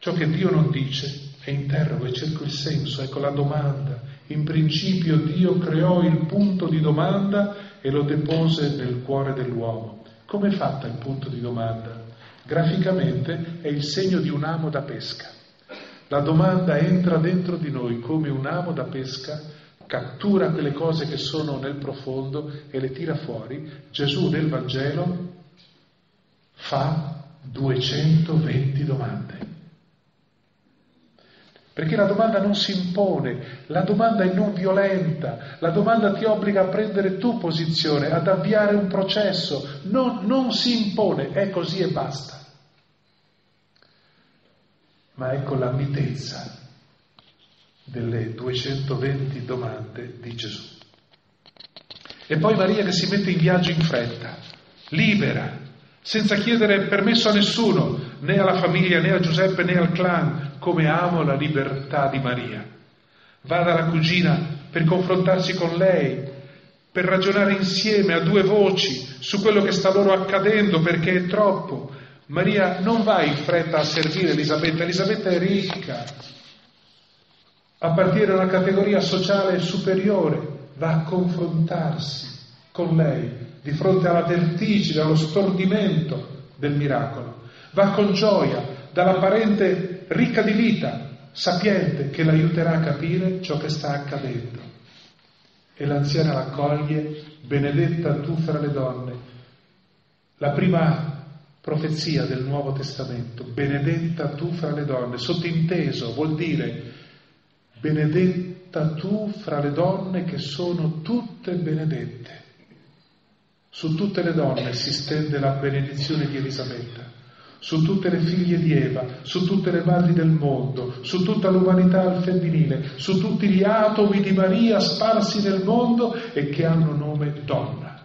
ciò che Dio non dice, e interrogo e cerco il senso. Ecco la domanda. In principio Dio creò il punto di domanda e lo depose nel cuore dell'uomo. Come è fatta il punto di domanda? Graficamente è il segno di un amo da pesca. La domanda entra dentro di noi come un amo da pesca, cattura quelle cose che sono nel profondo e le tira fuori. Gesù nel Vangelo fa 220 domande. Perché la domanda non si impone, la domanda è non violenta, la domanda ti obbliga a prendere tu posizione, ad avviare un processo, non si impone, è così e basta. Ma ecco la mitezza delle 220 domande di Gesù. E poi Maria che si mette in viaggio in fretta, libera, senza chiedere permesso a nessuno, né alla famiglia, né a Giuseppe, né al clan, come amo la libertà di Maria. Va dalla cugina per confrontarsi con lei, per ragionare insieme a due voci su quello che sta loro accadendo, perché è troppo. Maria non va in fretta a servire Elisabetta, Elisabetta è ricca, appartiene a una categoria sociale superiore, va a confrontarsi con lei di fronte alla vertigine, allo stordimento del miracolo. Va con gioia dalla parente ricca di vita, sapiente, che l'aiuterà a capire ciò che sta accadendo. E l'anziana l'accoglie, benedetta tu fra le donne. La prima profezia del Nuovo Testamento, benedetta tu fra le donne, sottinteso vuol dire benedetta tu fra le donne che sono tutte benedette. Su tutte le donne si stende la benedizione di Elisabetta, su tutte le figlie di Eva, su tutte le madri del mondo, su tutta l'umanità al femminile, su tutti gli atomi di Maria sparsi nel mondo e che hanno nome donna.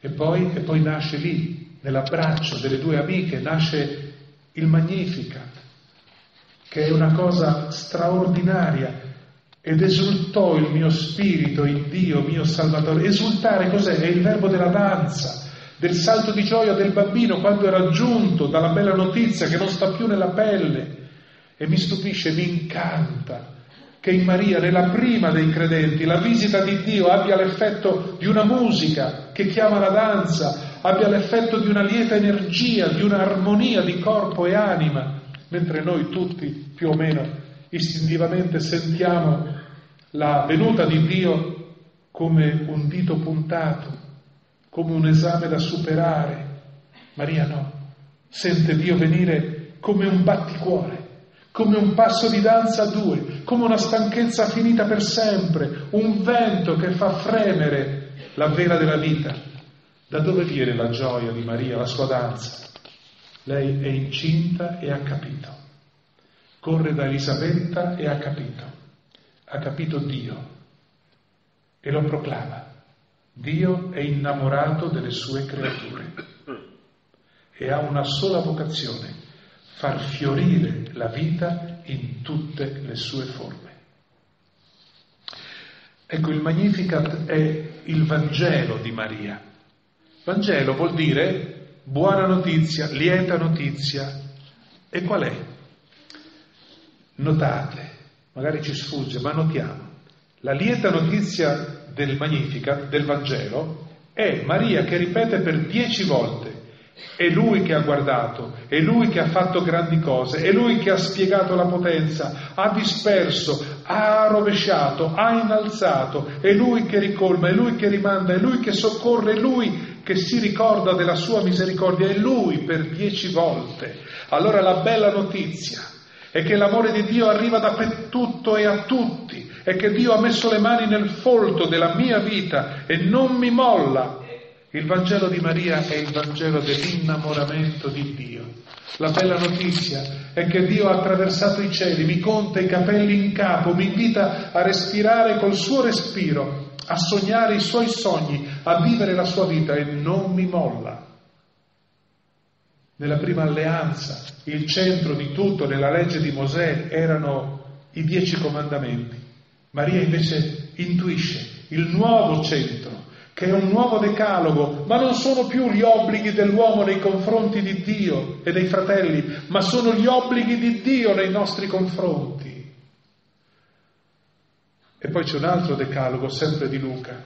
E poi nasce lì, nell'abbraccio delle due amiche, nasce il Magnificat, che è una cosa straordinaria. Ed esultò il mio spirito in Dio mio Salvatore. Esultare cos'è? È il verbo della danza, del salto di gioia del bambino quando è raggiunto dalla bella notizia che non sta più nella pelle. E mi stupisce, mi incanta che in Maria, nella prima dei credenti, la visita di Dio abbia l'effetto di una musica che chiama la danza, abbia l'effetto di una lieta energia, di un'armonia di corpo e anima, mentre noi tutti, più o meno, istintivamente sentiamo la venuta di Dio come un dito puntato, come un esame da superare. Maria no, sente Dio venire come un batticuore, come un passo di danza a due, come una stanchezza finita per sempre, un vento che fa fremere la vela della vita. Da dove viene la gioia di Maria, la sua danza? Lei è incinta e ha capito. Corre da Elisabetta e ha capito. Ha capito Dio e lo proclama. Dio è innamorato delle sue creature e ha una sola vocazione: far fiorire la vita in tutte le sue forme. Ecco, il Magnificat è il Vangelo di Maria. Vangelo vuol dire buona notizia, lieta notizia. E qual è? Notate, magari ci sfugge, ma notiamo. La lieta notizia del Magnificat, del Vangelo, è Maria che ripete per 10 volte: è Lui che ha guardato, è Lui che ha fatto grandi cose, è Lui che ha spiegato la potenza, ha disperso, ha rovesciato, ha innalzato, è Lui che ricolma, è Lui che rimanda, è Lui che soccorre, è Lui che si ricorda della sua misericordia, è Lui per 10 volte. Allora la bella notizia è che l'amore di Dio arriva dappertutto e a tutti, è che Dio ha messo le mani nel folto della mia vita e non mi molla. Il Vangelo di Maria è il Vangelo dell'innamoramento di Dio. La bella notizia è che Dio ha attraversato i cieli, mi conta i capelli in capo, mi invita a respirare col suo respiro, a sognare i suoi sogni, a vivere la sua vita e non mi molla. Nella prima alleanza, il centro di tutto nella legge di Mosè erano i 10 comandamenti. Maria invece intuisce il nuovo centro, che è un nuovo decalogo, ma non sono più gli obblighi dell'uomo nei confronti di Dio e dei fratelli, ma sono gli obblighi di Dio nei nostri confronti. E poi c'è un altro decalogo, sempre di Luca,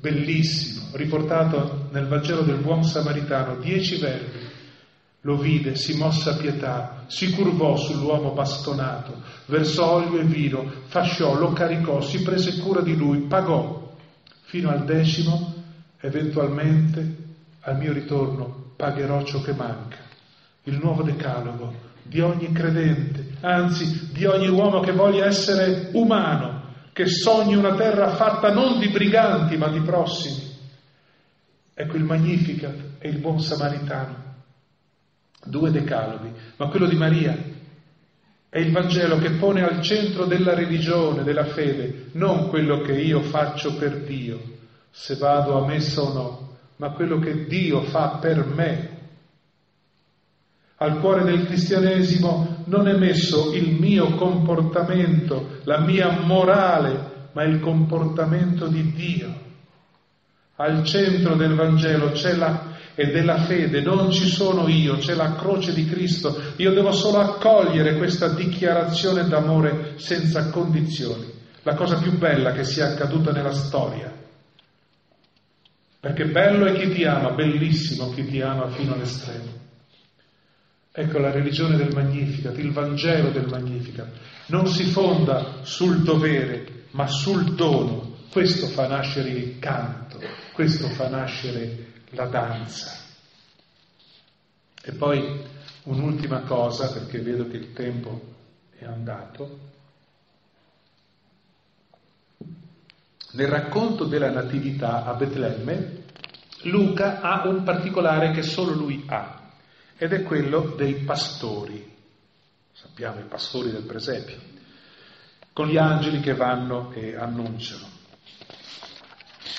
bellissimo, riportato nel Vangelo del Buon Samaritano, 10 verbi. Lo vide, si mosse a pietà, si curvò sull'uomo bastonato, versò olio e vino, fasciò, lo caricò, si prese cura di lui, pagò fino al decimo. Eventualmente al mio ritorno pagherò ciò che manca. Il nuovo decalogo di ogni credente, anzi di ogni uomo che voglia essere umano, che sogni una terra fatta non di briganti ma di prossimi. Ecco il Magnificat e il Buon Samaritano, due decaloghi, ma quello di Maria è il Vangelo che pone al centro della religione, della fede, non quello che io faccio per Dio, se vado a messa o no, ma quello che Dio fa per me. Al cuore del cristianesimo non è messo il mio comportamento, la mia morale, ma il comportamento di Dio. Al centro del Vangelo c'è e della fede, non ci sono io, c'è la croce di Cristo. Io devo solo accogliere questa dichiarazione d'amore senza condizioni, la cosa più bella che sia accaduta nella storia. Perché bello è chi ti ama, bellissimo chi ti ama fino all'estremo. Ecco la religione del Magnificat, il Vangelo del Magnificat. Non si fonda sul dovere, ma sul dono. Questo fa nascere il canto, questo fa nascere la danza. E poi un'ultima cosa, perché vedo che il tempo è andato. Nel racconto della Natività a Betlemme, Luca ha un particolare che solo lui ha, ed è quello dei pastori. Sappiamo, i pastori del presepio, con gli angeli che vanno e annunciano.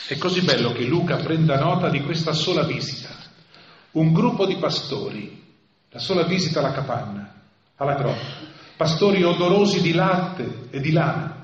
È così bello che Luca prenda nota di questa sola visita. Un gruppo di pastori, la sola visita alla capanna, alla grotta. Pastori odorosi di latte e di lana.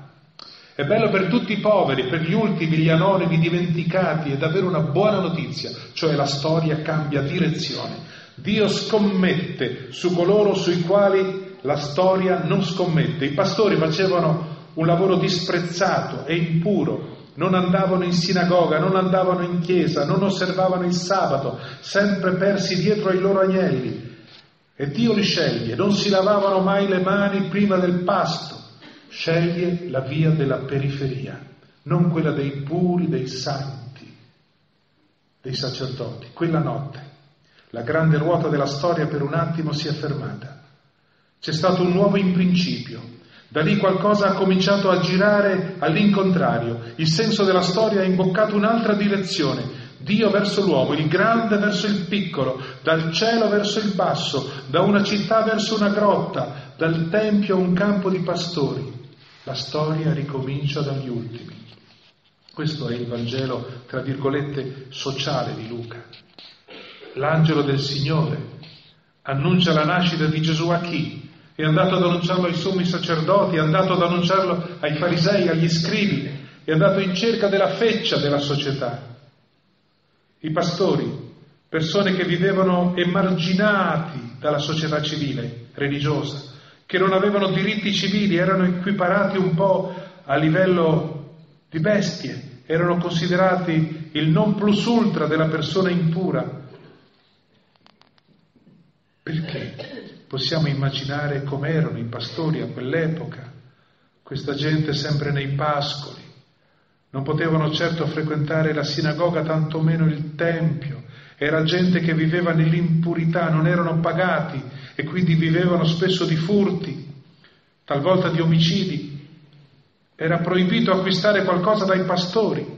È bello per tutti i poveri, per gli ultimi, gli anonimi, dimenticati. È davvero una buona notizia, cioè la storia cambia direzione. Dio scommette su coloro sui quali la storia non scommette. I pastori facevano un lavoro disprezzato e impuro. Non andavano in sinagoga, non andavano in chiesa, non osservavano il sabato, sempre persi dietro ai loro agnelli. E Dio li sceglie, non si lavavano mai le mani prima del pasto. Sceglie la via della periferia, non quella dei puri, dei santi, dei sacerdoti. Quella notte la grande ruota della storia per un attimo si è fermata. C'è stato un nuovo imprincipio. Da lì qualcosa ha cominciato a girare all'incontrario, il senso della storia ha imboccato un'altra direzione, Dio verso l'uomo, il grande verso il piccolo, dal cielo verso il basso, da una città verso una grotta, dal tempio a un campo di pastori. La storia ricomincia dagli ultimi. Questo è il Vangelo, tra virgolette, sociale di Luca. L'angelo del Signore annuncia la nascita di Gesù a chi? È andato ad annunciarlo ai sommi sacerdoti, è andato ad annunciarlo ai farisei, agli scribi, è andato in cerca della feccia della società. I pastori, persone che vivevano emarginati dalla società civile, religiosa, che non avevano diritti civili, erano equiparati un po' a livello di bestie, erano considerati il non plus ultra della persona impura. Perché? Possiamo immaginare com'erano i pastori a quell'epoca, questa gente sempre nei pascoli. Non potevano certo frequentare la sinagoga, tantomeno il tempio. Era gente che viveva nell'impurità, non erano pagati e quindi vivevano spesso di furti, talvolta di omicidi. Era proibito acquistare qualcosa dai pastori.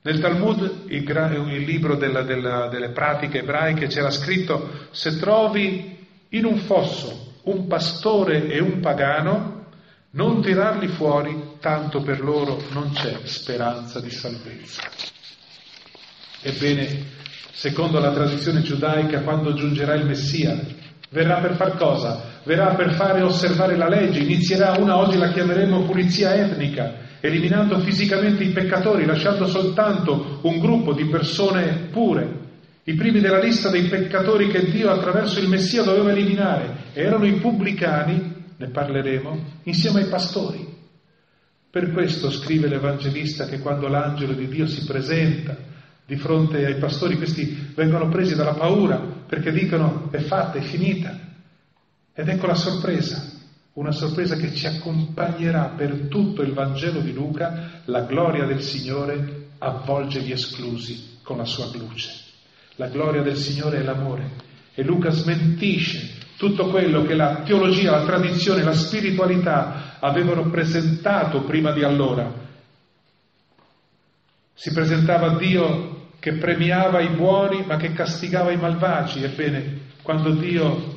Nel Talmud, il libro delle pratiche ebraiche, c'era scritto: se trovi in un fosso un pastore e un pagano, non tirarli fuori, tanto per loro non c'è speranza di salvezza. Ebbene, secondo la tradizione giudaica, quando giungerà il Messia, verrà per far cosa? Verrà per fare osservare la legge, inizierà una, oggi la chiameremo pulizia etnica, eliminando fisicamente i peccatori, lasciando soltanto un gruppo di persone pure. I primi della lista dei peccatori che Dio attraverso il Messia doveva eliminare erano i pubblicani, ne parleremo, insieme ai pastori. Per questo scrive l'Evangelista che quando l'angelo di Dio si presenta di fronte ai pastori, questi vengono presi dalla paura perché dicono: è fatta, è finita. Ed ecco la sorpresa, una sorpresa che ci accompagnerà per tutto il Vangelo di Luca. La gloria del Signore avvolge gli esclusi con la sua luce. La gloria del Signore è l'amore, e Luca smentisce tutto quello che la teologia, la tradizione, la spiritualità avevano presentato prima di allora. Si presentava Dio che premiava i buoni ma che castigava i malvagi. Ebbene, quando Dio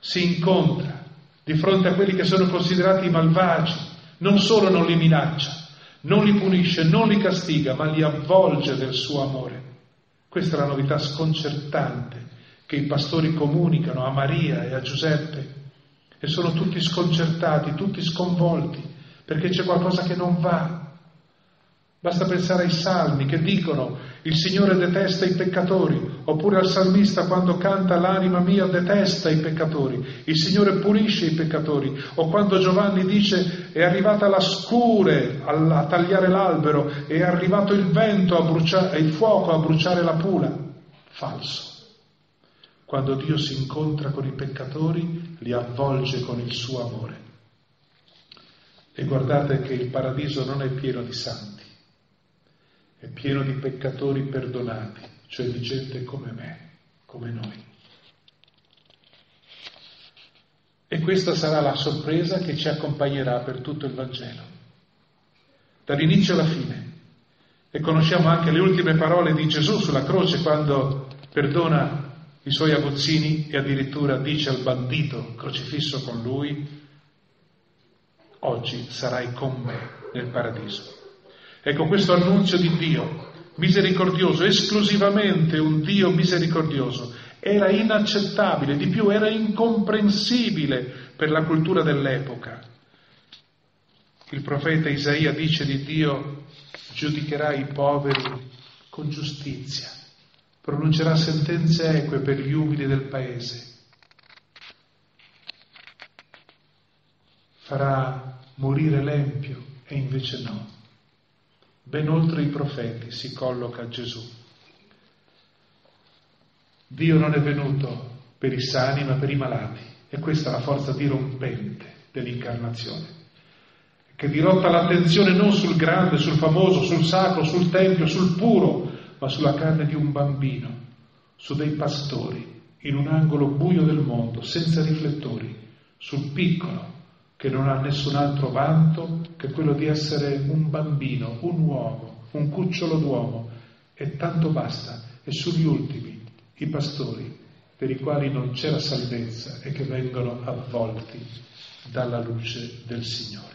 si incontra di fronte a quelli che sono considerati i malvagi, non solo non li minaccia, non li punisce, non li castiga, ma li avvolge del suo amore. Questa è la novità sconcertante che i pastori comunicano a Maria e a Giuseppe, e sono tutti sconcertati, tutti sconvolti, perché c'è qualcosa che non va. Basta pensare ai salmi che dicono: il Signore detesta i peccatori, oppure al salmista quando canta: l'anima mia detesta i peccatori, il Signore punisce i peccatori, o quando Giovanni dice: è arrivata la scure a tagliare l'albero, è arrivato il vento a bruciare, il fuoco a bruciare la pula. Falso. Quando Dio si incontra con i peccatori, li avvolge con il suo amore. E guardate che il paradiso non è pieno di santi, è pieno di peccatori perdonati, cioè di gente come me, come noi. E questa sarà la sorpresa che ci accompagnerà per tutto il Vangelo, dall'inizio alla fine. E conosciamo anche le ultime parole di Gesù sulla croce, quando perdona i suoi aguzzini e addirittura dice al bandito crocifisso con lui: oggi sarai con me nel paradiso. Ecco questo annuncio di Dio misericordioso, esclusivamente un Dio misericordioso, era inaccettabile, di più era incomprensibile per la cultura dell'epoca. Il profeta Isaia dice di Dio: giudicherà i poveri con giustizia, pronuncerà sentenze eque per gli umili del paese, farà morire l'empio e invece no. Ben oltre i profeti si colloca Gesù. Dio non è venuto per i sani ma per i malati, e questa è la forza dirompente dell'incarnazione, che dirotta l'attenzione non sul grande, sul famoso, sul sacro, sul tempio, sul puro, ma sulla carne di un bambino, su dei pastori, in un angolo buio del mondo, senza riflettori, sul piccolo, che non ha nessun altro vanto che quello di essere un bambino, un uomo, un cucciolo d'uomo, e tanto basta. E sugli ultimi, i pastori, per i quali non c'era salvezza e che vengono avvolti dalla luce del Signore.